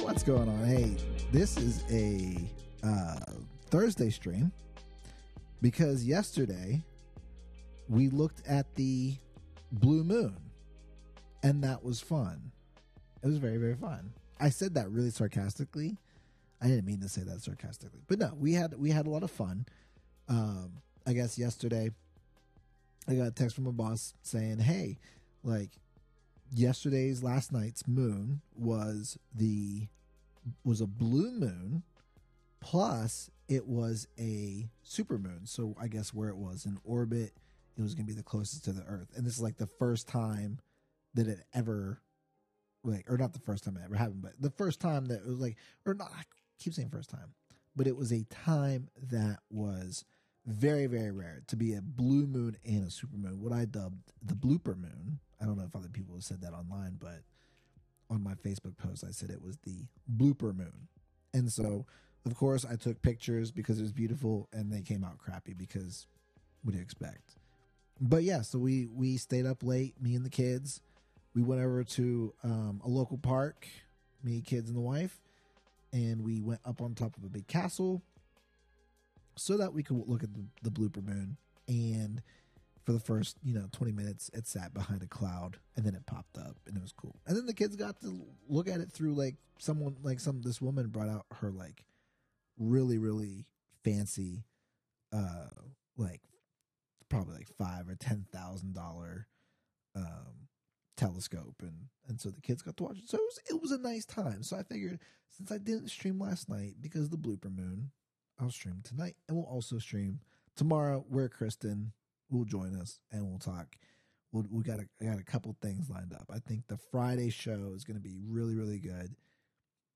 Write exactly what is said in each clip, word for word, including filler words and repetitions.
What's going on? Hey, this is a uh, Thursday stream because yesterday we looked at the blue moon, and that was fun. It was very, very fun. I said that really sarcastically. I didn't mean to say that sarcastically, but no, we had we had a lot of fun. Um, I guess yesterday I got a text from a boss saying, "Hey, like." Yesterday's last night's moon was the was a blue moon, plus it was a super moon. So I guess where it was in orbit, it was going to be the closest to the Earth. And this is like the first time that it ever, like, or not the first time it ever happened, but the first time that it was like, or not, I keep saying first time, but it was a time that was very, very rare to be a blue moon and a super moon. What I dubbed the blooper moon. I don't know if other people have said that online, but on my Facebook post, I said it was the blooper moon. And so, of course, I took pictures because it was beautiful, and they came out crappy because what do you expect? But yeah, so we, we stayed up late, me and the kids. We went over to um, a local park, me, kids, and the wife, and we went up on top of a big castle so that we could look at the, the blooper moon. And for the first, you know, twenty minutes, it sat behind a cloud, and then it popped up, and it was cool. And then the kids got to look at it through, like, someone, like, some, this woman brought out her, like, really, really fancy, uh, like, probably, like, five or ten thousand dollars um, telescope. And, and so the kids got to watch it. So it was, it was a nice time. So I figured, since I didn't stream last night because of the blooper moon, I'll stream tonight, and we'll also stream tomorrow where Kristen will join us, and we'll talk. We'll, we got a, got a couple things lined up. I think the Friday show is going to be really, really good,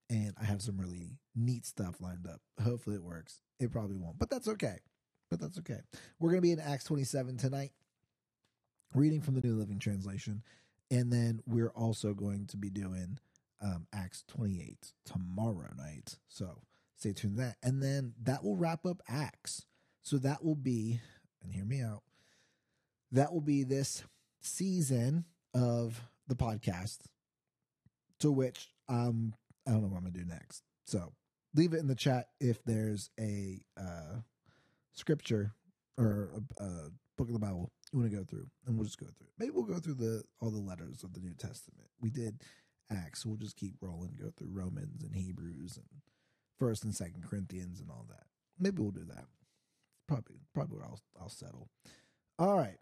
and I have some really neat stuff lined up. Hopefully it works. It probably won't, but that's okay. But that's okay. We're going to be in Acts twenty-seven tonight, reading from the New Living Translation, and then we're also going to be doing um, Acts twenty-eight tomorrow night, so stay tuned to that. And then that will wrap up Acts. So that will be, and hear me out, that will be this season of the podcast, to which um, I don't know what I'm going to do next. So leave it in the chat if there's a uh, scripture or a, a book of the Bible you want to go through, and we'll just go through it. Maybe we'll go through the all the letters of the New Testament. We did Acts, so we'll just keep rolling, go through Romans and Hebrews and First and Second Corinthians and all that. Maybe we'll do that. Probably, probably where I'll, I'll settle. All right.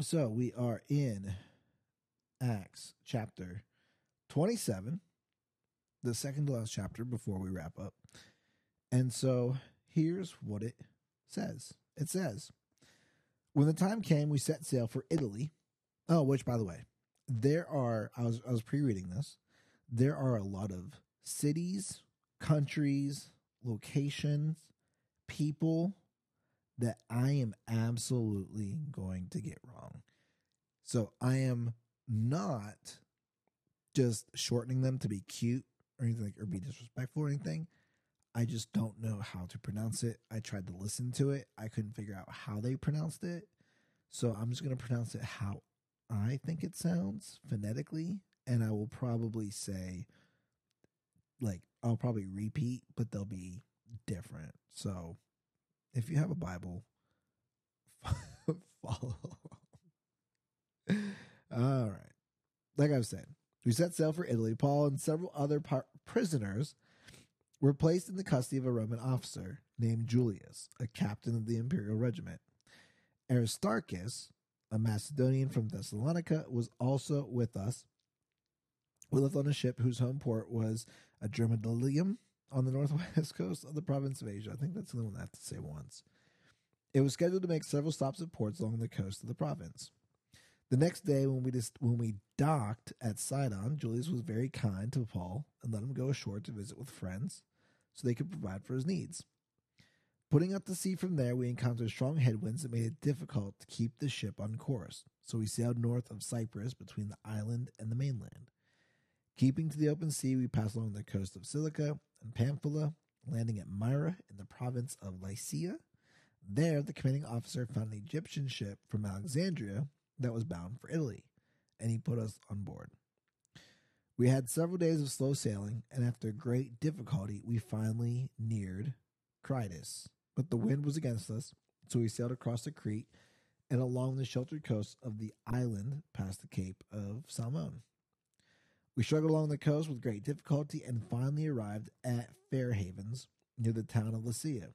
So we are in Acts chapter twenty-seven, the second to last chapter before we wrap up. And so here's what it says. It says, when the time came, we set sail for Italy. Oh, which, by the way, there are, I was, I was pre-reading this. There are a lot of cities, countries, locations, people that I am absolutely going to get wrong. So I am not just shortening them to be cute or anything, like, or be disrespectful or anything. I just don't know how to pronounce it. I tried to listen to it. I couldn't figure out how they pronounced it. So I'm just going to pronounce it how I think it sounds phonetically. And I will probably say, like, I'll probably repeat, but they'll be different. So if you have a Bible, follow. All right. Like I was saying, we set sail for Italy. Paul and several other par- prisoners were placed in the custody of a Roman officer named Julius, a captain of the imperial regiment. Aristarchus, a Macedonian from Thessalonica, was also with us. We lived on a ship whose home port was a Germanium on the northwest coast of the province of Asia. I think that's the one I have to say once. It was scheduled to make several stops at ports along the coast of the province. The next day when we dis- when we docked at Sidon, Julius was very kind to Paul and let him go ashore to visit with friends so they could provide for his needs. Putting out to sea from there, we encountered strong headwinds that made it difficult to keep the ship on course, so we sailed north of Cyprus between the island and the mainland. Keeping to the open sea, we passed along the coast of Cilicia and Pamphila, landing at Myra in the province of Lycia. There, the commanding officer found an Egyptian ship from Alexandria that was bound for Italy, and he put us on board. We had several days of slow sailing, and after great difficulty, we finally neared Critus. But the wind was against us, so we sailed across the Crete and along the sheltered coast of the island past the Cape of Salmon. We struggled along the coast with great difficulty and finally arrived at Fair Havens near the town of Lycia.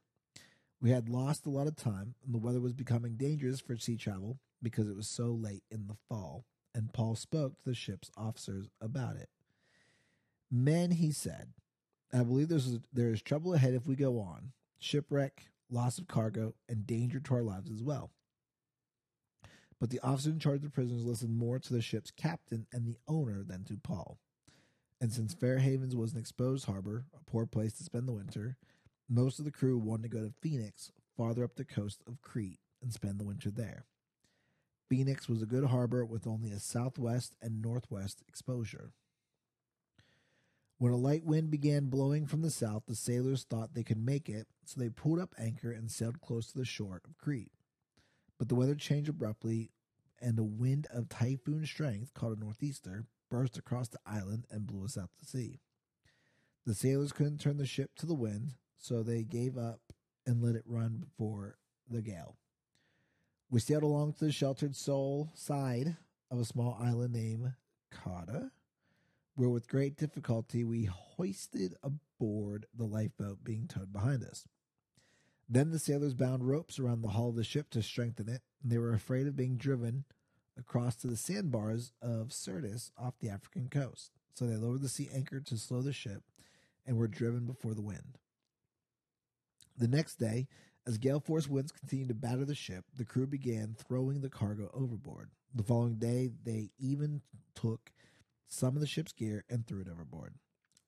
We had lost a lot of time, and the weather was becoming dangerous for sea travel because it was so late in the fall, and Paul spoke to the ship's officers about it. Men, he said, I believe there's, there is trouble ahead if we go on. Shipwreck, loss of cargo, and danger to our lives as well. But the officer in charge of the prisoners listened more to the ship's captain and the owner than to Paul. And since Fair Havens was an exposed harbor, a poor place to spend the winter, most of the crew wanted to go to Phoenix, farther up the coast of Crete, and spend the winter there. Phoenix was a good harbor with only a southwest and northwest exposure. When a light wind began blowing from the south, the sailors thought they could make it, so they pulled up anchor and sailed close to the shore of Crete. But the weather changed abruptly, and a wind of typhoon strength, called a northeaster, burst across the island and blew us out to sea. The sailors couldn't turn the ship to the wind, so they gave up and let it run before the gale. We sailed along to the sheltered sole side of a small island named Kata, where with great difficulty we hoisted aboard the lifeboat being towed behind us. Then the sailors bound ropes around the hull of the ship to strengthen it, and they were afraid of being driven across to the sandbars of Sirtis off the African coast. So they lowered the sea anchor to slow the ship and were driven before the wind. The next day, as gale force winds continued to batter the ship, the crew began throwing the cargo overboard. The following day, they even took some of the ship's gear and threw it overboard.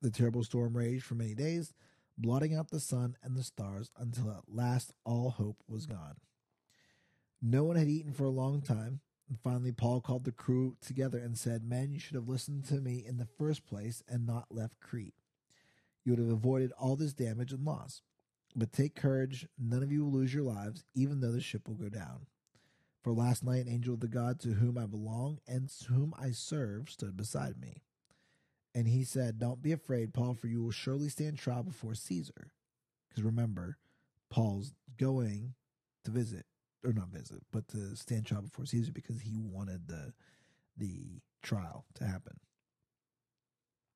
The terrible storm raged for many days, blotting out the sun and the stars until at last all hope was gone. No one had eaten for a long time, and finally Paul called the crew together and said, Men, you should have listened to me in the first place and not left Crete. You would have avoided all this damage and loss. But take courage, none of you will lose your lives, even though the ship will go down. For last night, an angel of the God to whom I belong and to whom I serve stood beside me. And he said, Don't be afraid, Paul, for you will surely stand trial before Caesar. Because remember, Paul's going to visit, or not visit, but to stand trial before Caesar because he wanted the, the trial to happen.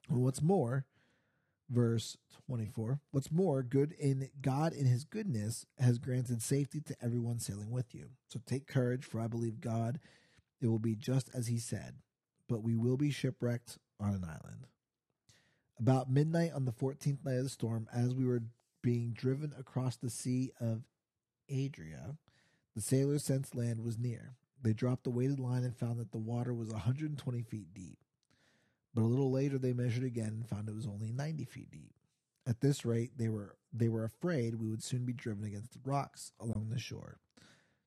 And what's more, verse twenty-four, what's more, good in God in his goodness has granted safety to everyone sailing with you. So take courage, for I believe God, it will be just as he said, but we will be shipwrecked on an island. About midnight on the fourteenth night of the storm, as we were being driven across the sea of Adria, the sailors sensed land was near. They dropped the weighted line and found that the water was one hundred twenty feet deep. But a little later, they measured again and found it was only ninety feet deep. At this rate, they were they were afraid we would soon be driven against the rocks along the shore.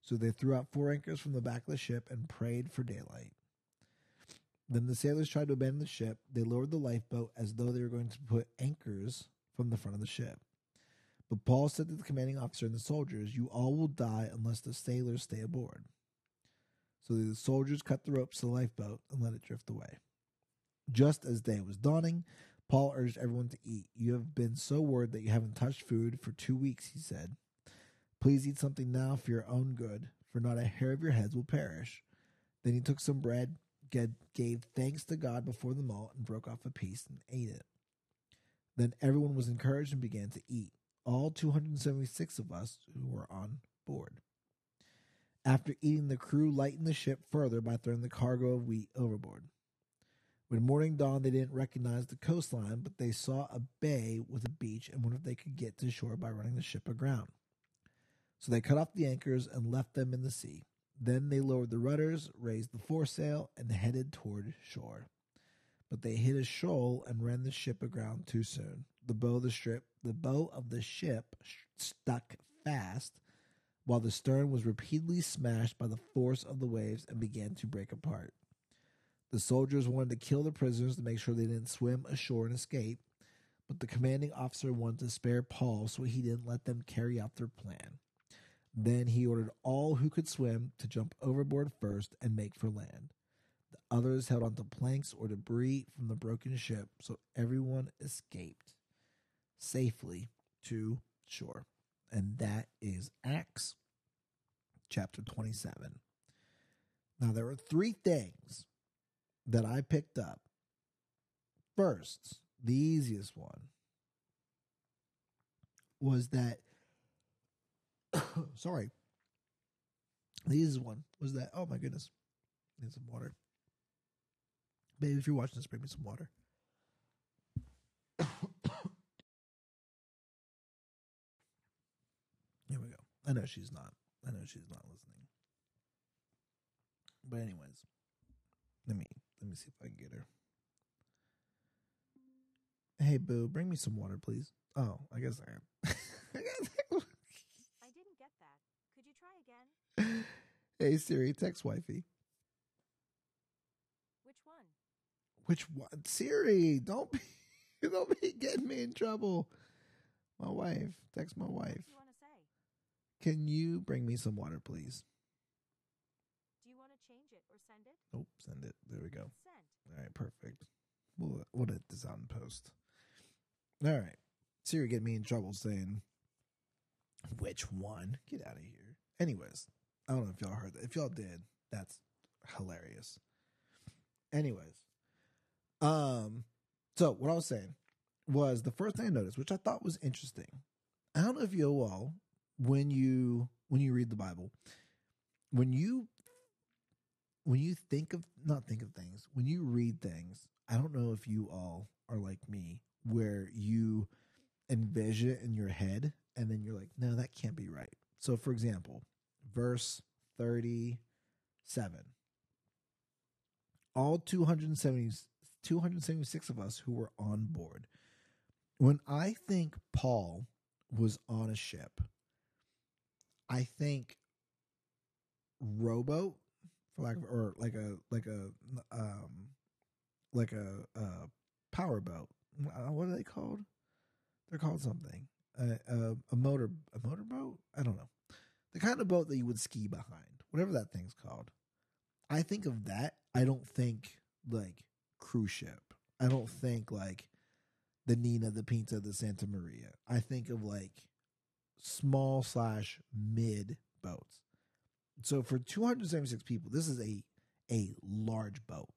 So they threw out four anchors from the back of the ship and prayed for daylight. Then the sailors tried to abandon the ship. They lowered the lifeboat as though they were going to put anchors from the front of the ship. But Paul said to the commanding officer and the soldiers, You all will die unless the sailors stay aboard. So the soldiers cut the ropes to the lifeboat and let it drift away. Just as day was dawning, Paul urged everyone to eat. You have been so worried that you haven't touched food for two weeks, he said. Please eat something now for your own good, for not a hair of your heads will perish. Then he took some bread, gave thanks to God before them all, and broke off a piece and ate it. Then everyone was encouraged and began to eat, all two hundred seventy-six of us who were on board. After eating, the crew lightened the ship further by throwing the cargo of wheat overboard. When morning dawned, they didn't recognize the coastline, but they saw a bay with a beach and wondered if they could get to shore by running the ship aground. So they cut off the anchors and left them in the sea. Then they lowered the rudders, raised the foresail, and headed toward shore. But they hit a shoal and ran the ship aground too soon. The bow of the strip, the bow of the ship stuck fast, while the stern was repeatedly smashed by the force of the waves and began to break apart. The soldiers wanted to kill the prisoners to make sure they didn't swim ashore and escape, but the commanding officer wanted to spare Paul, so he didn't let them carry out their plan. Then he ordered all who could swim to jump overboard first and make for land. The Others held onto planks or debris from the broken ship, so everyone escaped safely to shore. And that is Acts chapter twenty-seven. Now, there are three things that I picked up. First, the easiest one was that, sorry, the easiest one was that, oh my goodness, I need some water. Babe, if you're watching this, bring me some water. Here we go. I know she's not. I know she's not listening. But anyways, let me let me see if I can get her. Hey, boo, bring me some water, please. Oh, I guess I am. I didn't get that. Could you try again? Hey, Siri, text wifey. Which one? Which one? Siri, don't be, don't be getting me in trouble. My wife. Text my wife. What do you want to say? Can you bring me some water, please? Do you want to change it or send it? Nope, oh, send it. There we go. Send. All right, perfect. We'll we'll edit this out in post. All right. Siri get me in trouble saying, which one? Get out of here. Anyways, I don't know if y'all heard that. If y'all did, that's hilarious. Anyways, um, so what I was saying was the first thing I noticed, which I thought was interesting. I don't know if you all, when you when you read the Bible, when you when you think of not think of things, when you read things, I don't know if you all are like me, where you envision it in your head, and then you're like, no, that can't be right. So, for example, verse thirty-seven. All two hundred seventy, two hundred seventy-six of us who were on board. When I think Paul was on a ship, I think rowboat, for lack of, or like a like a um like a uh, power boat. What are they called? They're called something. Uh, uh, a motor, a motorboat? I don't know. The kind of boat that you would ski behind, whatever that thing's called. I think of that. I don't think like cruise ship. I don't think like the Nina, the Pinta, the Santa Maria. I think of like small slash mid boats. So for two hundred seventy-six people, this is a a large boat.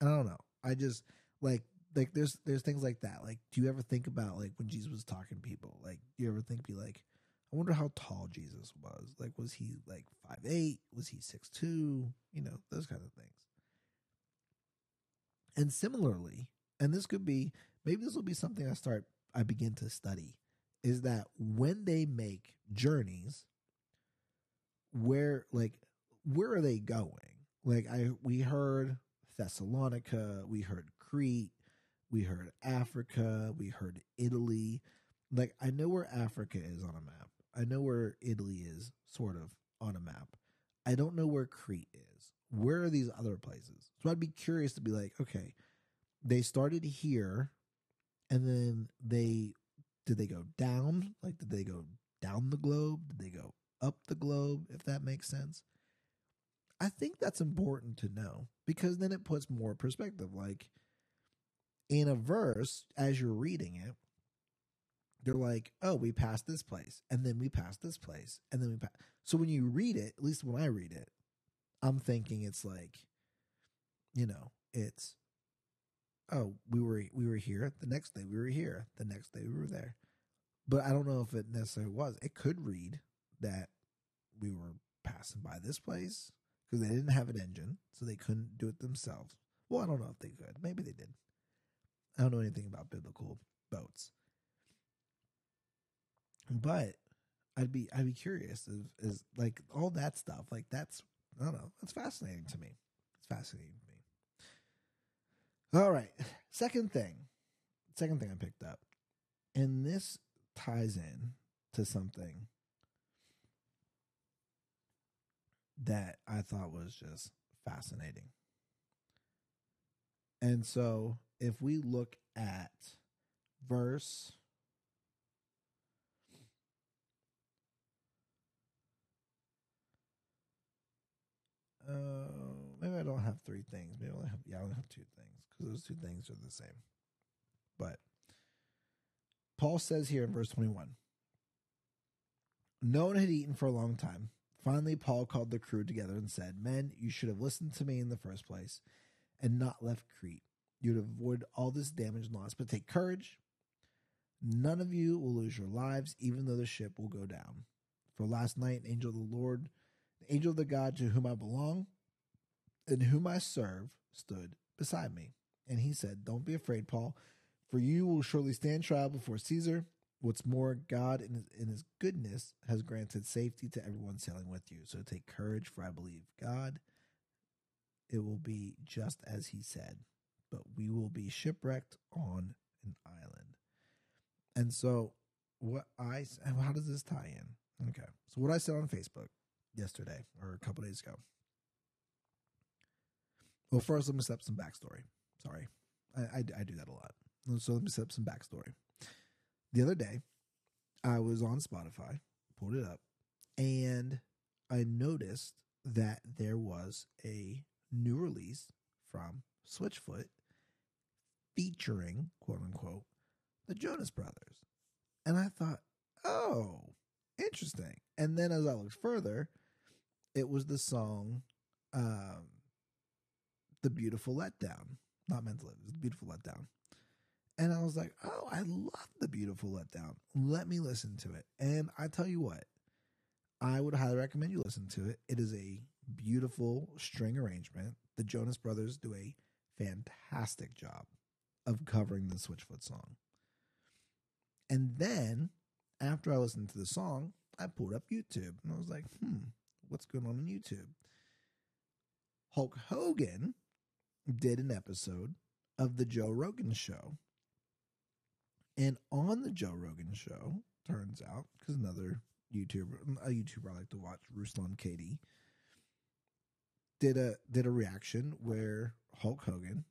And I don't know. I just like like there's there's things like that. Like, do you ever think about like when Jesus was talking to people? Like, do you ever think be like, I wonder how tall Jesus was. Like, was he like five eight? Was he six two? You know, those kinds of things. And similarly, and this could be, maybe this will be something I start, I begin to study, is that when they make journeys, where, like, where are they going? Like, I we heard Thessalonica, we heard Crete, we heard Africa, we heard Italy. Like, I know where Africa is on a map. I know where Italy is, sort of, on a map. I don't know where Crete is. Where are these other places? So I'd be curious to be like, okay, they started here, and then they, did they go down? Like, did they go down the globe? Did they go up the globe, if that makes sense? I think that's important to know, because then it puts more perspective. Like, in a verse, as you're reading it, they're like, oh, we passed this place, and then we passed this place, and then we passed. So when you read it, at least when I read it, I'm thinking it's like, you know, it's, oh, we were we were here. The next day we were here. The next day we were there. But I don't know if it necessarily was. It could read that we were passing by this place because they didn't have an engine, so they couldn't do it themselves. Well, I don't know if they could. Maybe they did. I don't know anything about biblical boats. But I'd be I'd be curious if, is like all that stuff, like that's, I don't know, that's fascinating to me. It's fascinating to me. All right. Second thing. Second thing I picked up. And this ties in to something that I thought was just fascinating. And so if we look at verse Uh, maybe I don't have three things. Maybe I only have, yeah, I only have two things, because those two things are the same. But Paul says here in verse twenty-one, no one had eaten for a long time. Finally, Paul called the crew together and said, men, you should have listened to me in the first place and not left Crete. You'd avoid all this damage and loss, but take courage. None of you will lose your lives, even though the ship will go down. For last night, an angel of the Lord, the angel of the God to whom I belong and whom I serve, stood beside me. And he said, don't be afraid, Paul, for you will surely stand trial before Caesar. What's more, God in his, in his goodness has granted safety to everyone sailing with you. So take courage, for I believe God. It will be just as he said, but we will be shipwrecked on an island. And so what I, how does this tie in? Okay. So what I said on Facebook yesterday or a couple days ago. Well, first let me set up some backstory. Sorry. I, I, I do that a lot. So let me set up some backstory. The other day, I was on Spotify, pulled it up, and I noticed that there was a new release from Switchfoot featuring, quote unquote, the Jonas Brothers. And I thought, oh, interesting. And then as I looked further, it was the song, um, The Beautiful Letdown. Not meant to live, it was The Beautiful Letdown. And I was like, oh, I love The Beautiful Letdown. Let me listen to it. And I tell you what, I would highly recommend you listen to it. It is a beautiful string arrangement. The Jonas Brothers do a fantastic job of covering the Switchfoot song. And then after I listened to the song, I pulled up YouTube and I was like, hmm, what's going on on YouTube? Hulk Hogan did an episode of the Joe Rogan show. And on the Joe Rogan show, turns out, because another YouTuber, a YouTuber I like to watch, Ruslan Katie, did a did a reaction where Hulk Hogan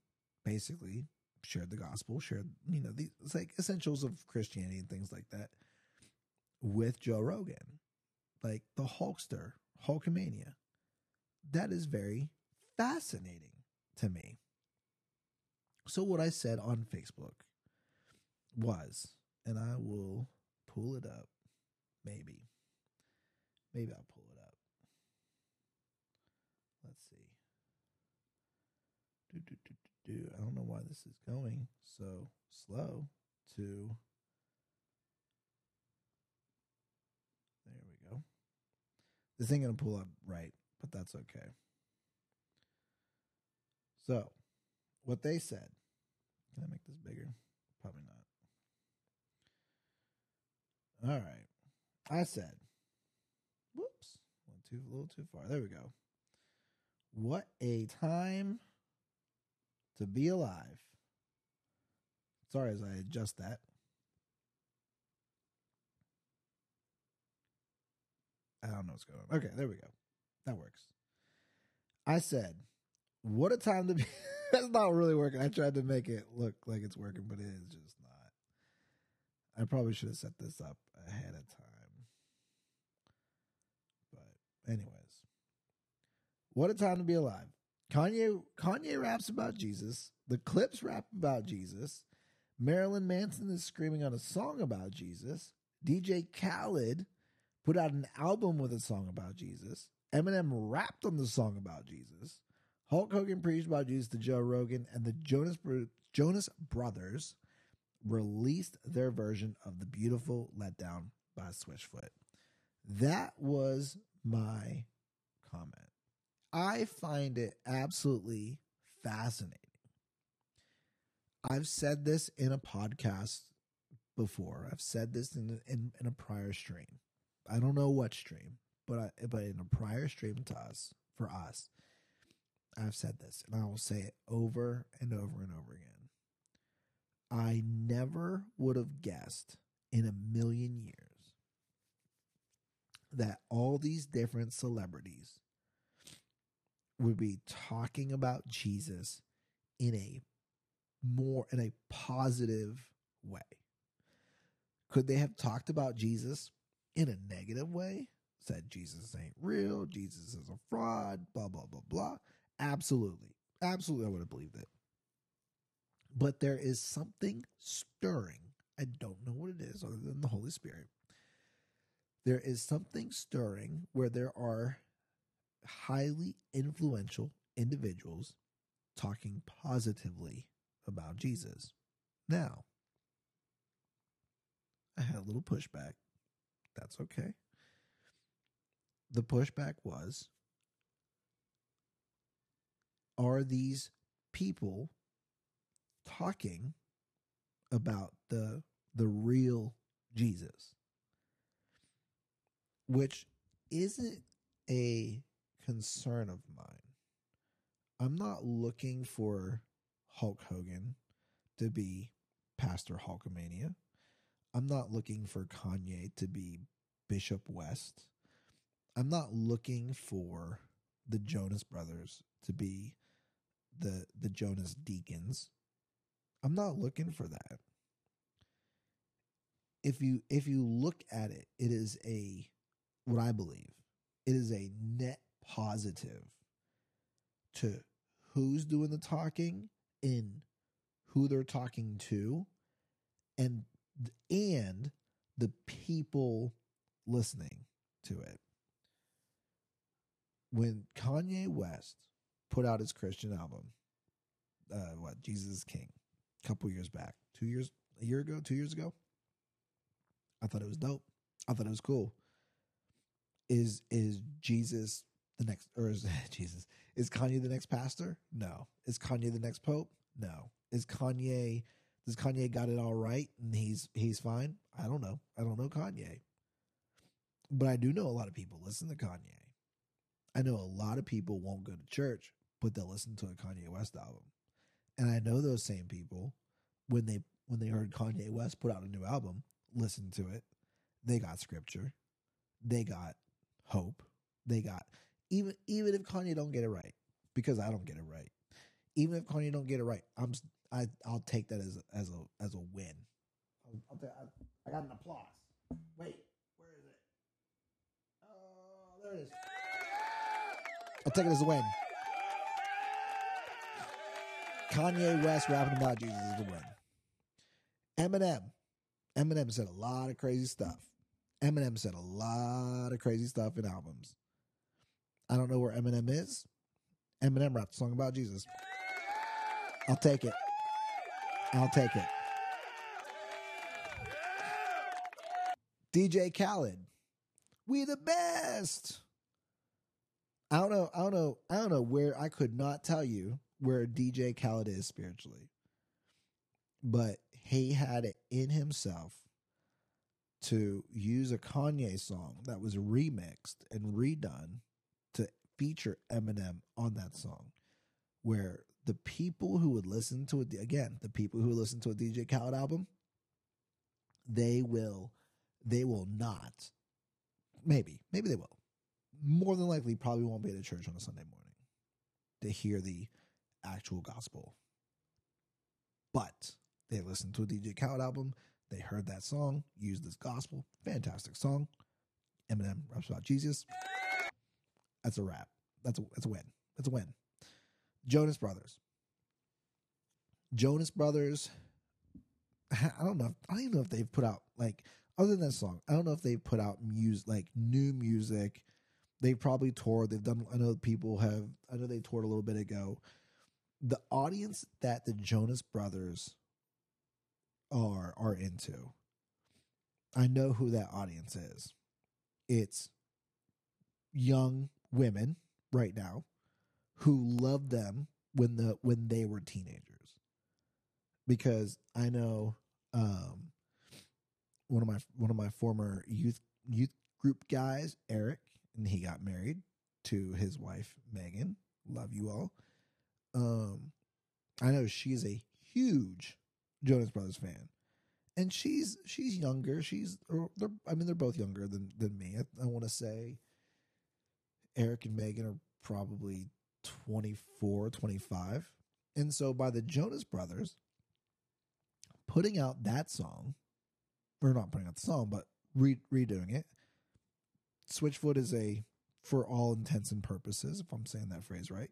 basically shared the gospel, shared you know the like essentials of Christianity and things like that with Joe Rogan, like the Hulkster, Hulkamania. That is very fascinating to me. So what I said on Facebook was, and I will pull it up. Maybe. Maybe I'll pull it up. Let's see. Do, do, do, do, do. I don't know why this is going so slow to. There we go. This ain't going to pull up right, but that's okay. So what they said. Can I make this bigger? Probably not. All right. I said, whoops, went too, a little too far. There we go. What a time to be alive. Sorry as I adjust that. I don't know what's going on. Okay, there we go. That works. I said, what a time to be. That's not really working. I tried to make it look like it's working, but it is just not. I probably should have set this up ahead of time. But anyways. What a time to be alive. Kanye Kanye raps about Jesus. The clips rap about Jesus. Marilyn Manson is screaming on a song about Jesus. D J Khaled put out an album with a song about Jesus. Eminem rapped on the song about Jesus. Hulk Hogan preached about Jesus to Joe Rogan, and the Jonas, Jonas Brothers released their version of The Beautiful Letdown by Switchfoot. That was my comment. I find it absolutely fascinating. I've said this in a podcast before. I've said this in in, in a prior stream. I don't know what stream, but I, but in a prior stream to us, for us, I've said this, and I will say it over and over and over again. I never would have guessed in a million years that all these different celebrities would be talking about Jesus in a more, in a positive way. Could they have talked about Jesus in a negative way? Said Jesus ain't real, Jesus is a fraud, blah, blah, blah, blah. Absolutely. Absolutely, I would have believed it. But there is something stirring. I don't know what it is other than the Holy Spirit. There is something stirring where there are highly influential individuals talking positively about Jesus. Now, I had a little pushback. That's okay. The pushback was, are these people talking about the the real Jesus? Which isn't a concern of mine. I'm not looking for Hulk Hogan to be Pastor Hulkamania. I'm not looking for Kanye to be Bishop West. I'm not looking for the Jonas Brothers to be the the Jonas Deacons. I'm not looking for that. If you if you look at it, it is a what I believe. It is a net positive to who's doing the talking and who they're talking to, and and the people listening to it. When Kanye West put out his Christian album, uh, what, Jesus is King, a couple years back, two years, a year ago, two years ago, I thought it was dope. I thought it was cool. Is is Jesus the next, or is Jesus, is Kanye the next pastor? No. Is Kanye the next pope? No. Is Kanye... Does Kanye got it all right and he's he's fine? I don't know. I don't know Kanye. But I do know a lot of people listen to Kanye. I know a lot of people won't go to church, but they'll listen to a Kanye West album. And I know those same people, when they when they heard Kanye West put out a new album, listened to it, they got scripture. They got hope. They got, even even if Kanye don't get it right, because I don't get it right. Even if Kanye don't get it right, I'm I, I'll take that as a, as a as a win. I'll, I'll take, I, I got an applause. Wait, where is it? Oh, there it is. I'll take it as a win. Kanye West rapping about Jesus is the win. Eminem. Eminem said a lot of crazy stuff. Eminem said a lot of crazy stuff in albums. I don't know where Eminem is. Eminem rapped a song about Jesus. I'll take it. I'll take it. D J Khaled, we the best. I don't know. I don't know. I don't know where. I could not tell you where D J Khaled is spiritually, but he had it in himself to use a Kanye song that was remixed and redone to feature Eminem on that song, where the people who would listen to it, again, the people who listen to a D J Khaled album, they will, they will not, maybe, maybe they will, more than likely probably won't be at a church on a Sunday morning to hear the actual gospel. But they listened to a D J Khaled album, they heard that song, used this gospel, fantastic song, Eminem raps about Jesus. That's a wrap. That's a, that's a win. That's a win. Jonas Brothers. Jonas Brothers. I don't know. If, I don't even know if they've put out, like, other than that song, I don't know if they've put out music, like new music. They've probably toured. They've done, I know people have, I know they toured a little bit ago. The audience that the Jonas Brothers are, are into, I know who that audience is. It's young women right now who loved them when the when they were teenagers, because I know um, one of my one of my former youth youth group guys, Eric, and he got married to his wife Megan. Love you all. Um, I know she's a huge Jonas Brothers fan, and she's she's younger. She's or they're, I mean they're both younger than than me. I, I want to say Eric and Megan are probably twenty-four, twenty-five. And so by the Jonas Brothers putting out that song, or not putting out the song, but re- redoing it, Switchfoot is a, for all intents and purposes, if I'm saying that phrase right,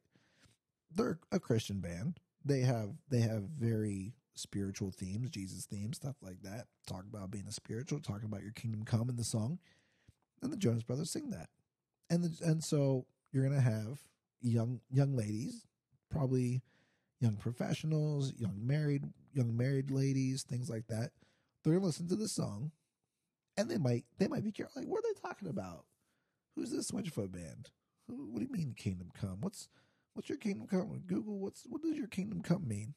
they're a Christian band. They have they have very spiritual themes, Jesus themes, stuff like that. Talk about being a spiritual, talking about your kingdom come in the song. And the Jonas Brothers sing that. And the, and so you're going to have young young ladies, probably young professionals, young married young married ladies, things like that. They're going to listen to the song, and they might they might be curious, like, what are they talking about? Who's this Switchfoot band? Who, what do you mean kingdom come? What's what's your kingdom come? Google, what's what does your kingdom come mean?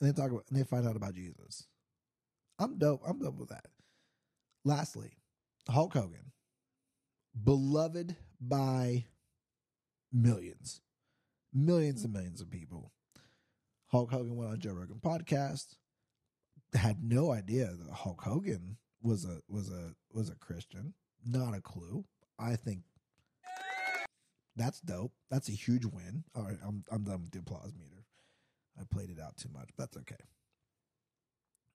And they talk about, and they find out about Jesus. I'm dope. I'm dope with that. Lastly, Hulk Hogan, beloved by millions, millions and millions of people. Hulk Hogan went on Joe Rogan podcast. Had no idea that Hulk Hogan was a was a was a Christian. Not a clue. I think that's dope. That's a huge win. All right, I'm I'm done with the applause meter. I played it out too much, but that's okay.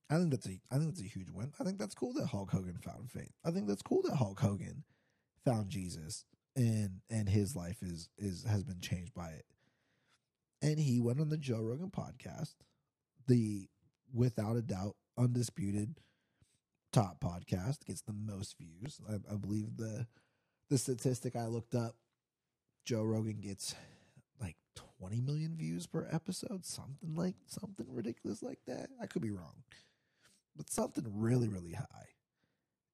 I think that's a I think that's a huge win. I think that's cool that Hulk Hogan found faith. I think that's cool that Hulk Hogan found Jesus and and his life is is has been changed by it. And he went on the Joe Rogan podcast, the without a doubt undisputed top podcast, gets the most views. I, I believe the the statistic I looked up, Joe Rogan gets twenty million views per episode, something like something ridiculous like that. I could be wrong, but something really, really high.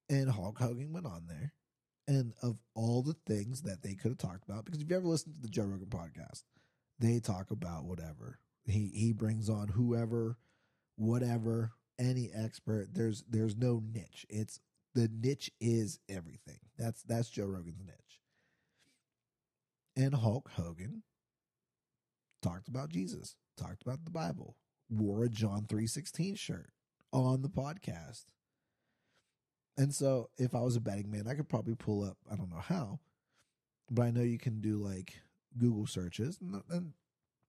And Hulk Hogan went on there, and of all the things that they could have talked about, because if you ever listened to the Joe Rogan podcast, they talk about whatever. He he brings on whoever, whatever, any expert. There's there's no niche. It's the niche is everything. That's that's Joe Rogan's niche. And Hulk Hogan talked about Jesus, talked about the Bible, wore a John three sixteen shirt on the podcast. And so if I was a betting man, I could probably pull up, I don't know how, but I know you can do like Google searches, and, and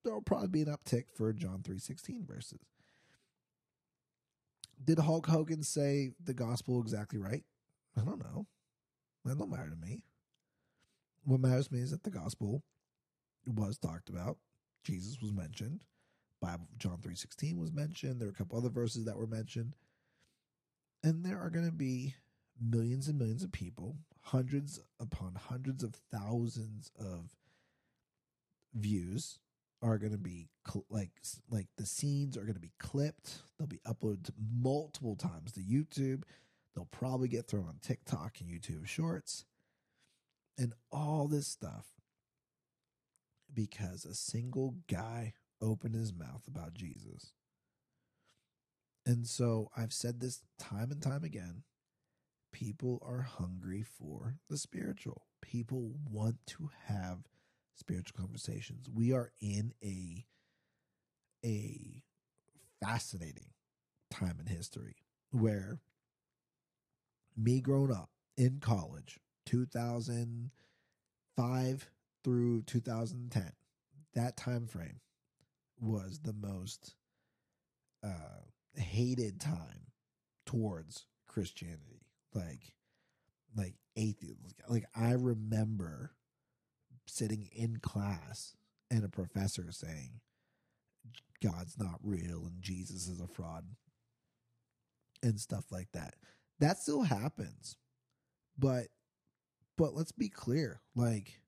there'll probably be an uptick for John three sixteen verses. Did Hulk Hogan say the gospel exactly right? I don't know. That don't matter to me. What matters to me is that the gospel was talked about. Jesus was mentioned. Bible, John three sixteen was mentioned. There were a couple other verses that were mentioned. And there are going to be millions and millions of people, hundreds upon hundreds of thousands of views are going to be cl- like, like the scenes are going to be clipped. They'll be uploaded multiple times to YouTube. They'll probably get thrown on TikTok and YouTube shorts and all this stuff, because a single guy opened his mouth about Jesus. And so I've said this time and time again. People are hungry for the spiritual. People want to have spiritual conversations. We are in a, a fascinating time in history where me growing up in college, two thousand five through two thousand ten, that time frame was the most uh, hated time towards Christianity. Like, like atheists. Like, I remember sitting in class and a professor saying, "God's not real and Jesus is a fraud," and stuff like that. That still happens, but but let's be clear, like.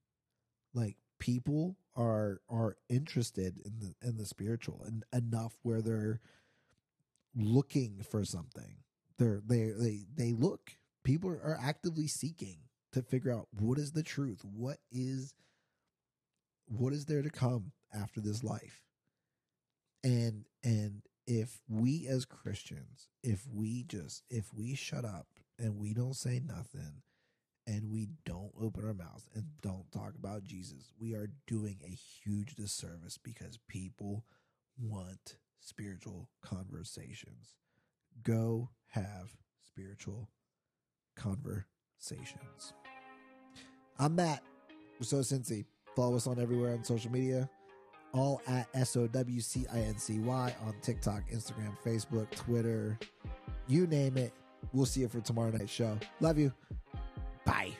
Like people are are interested in the in the spiritual, and enough where they're looking for something. They're they they they look. People are actively seeking to figure out what is the truth, what is what is there to come after this life. And and if we as Christians, if we just if we shut up and we don't say nothing, and we don't open our mouths and don't talk about Jesus, we are doing a huge disservice, because people want spiritual conversations. Go have spiritual conversations. I'm Matt with So Cincy. Follow us on everywhere on social media, all at S O W C I N C Y on TikTok, Instagram, Facebook, Twitter, you name it. We'll see you for tomorrow night's show. Love you. Bye.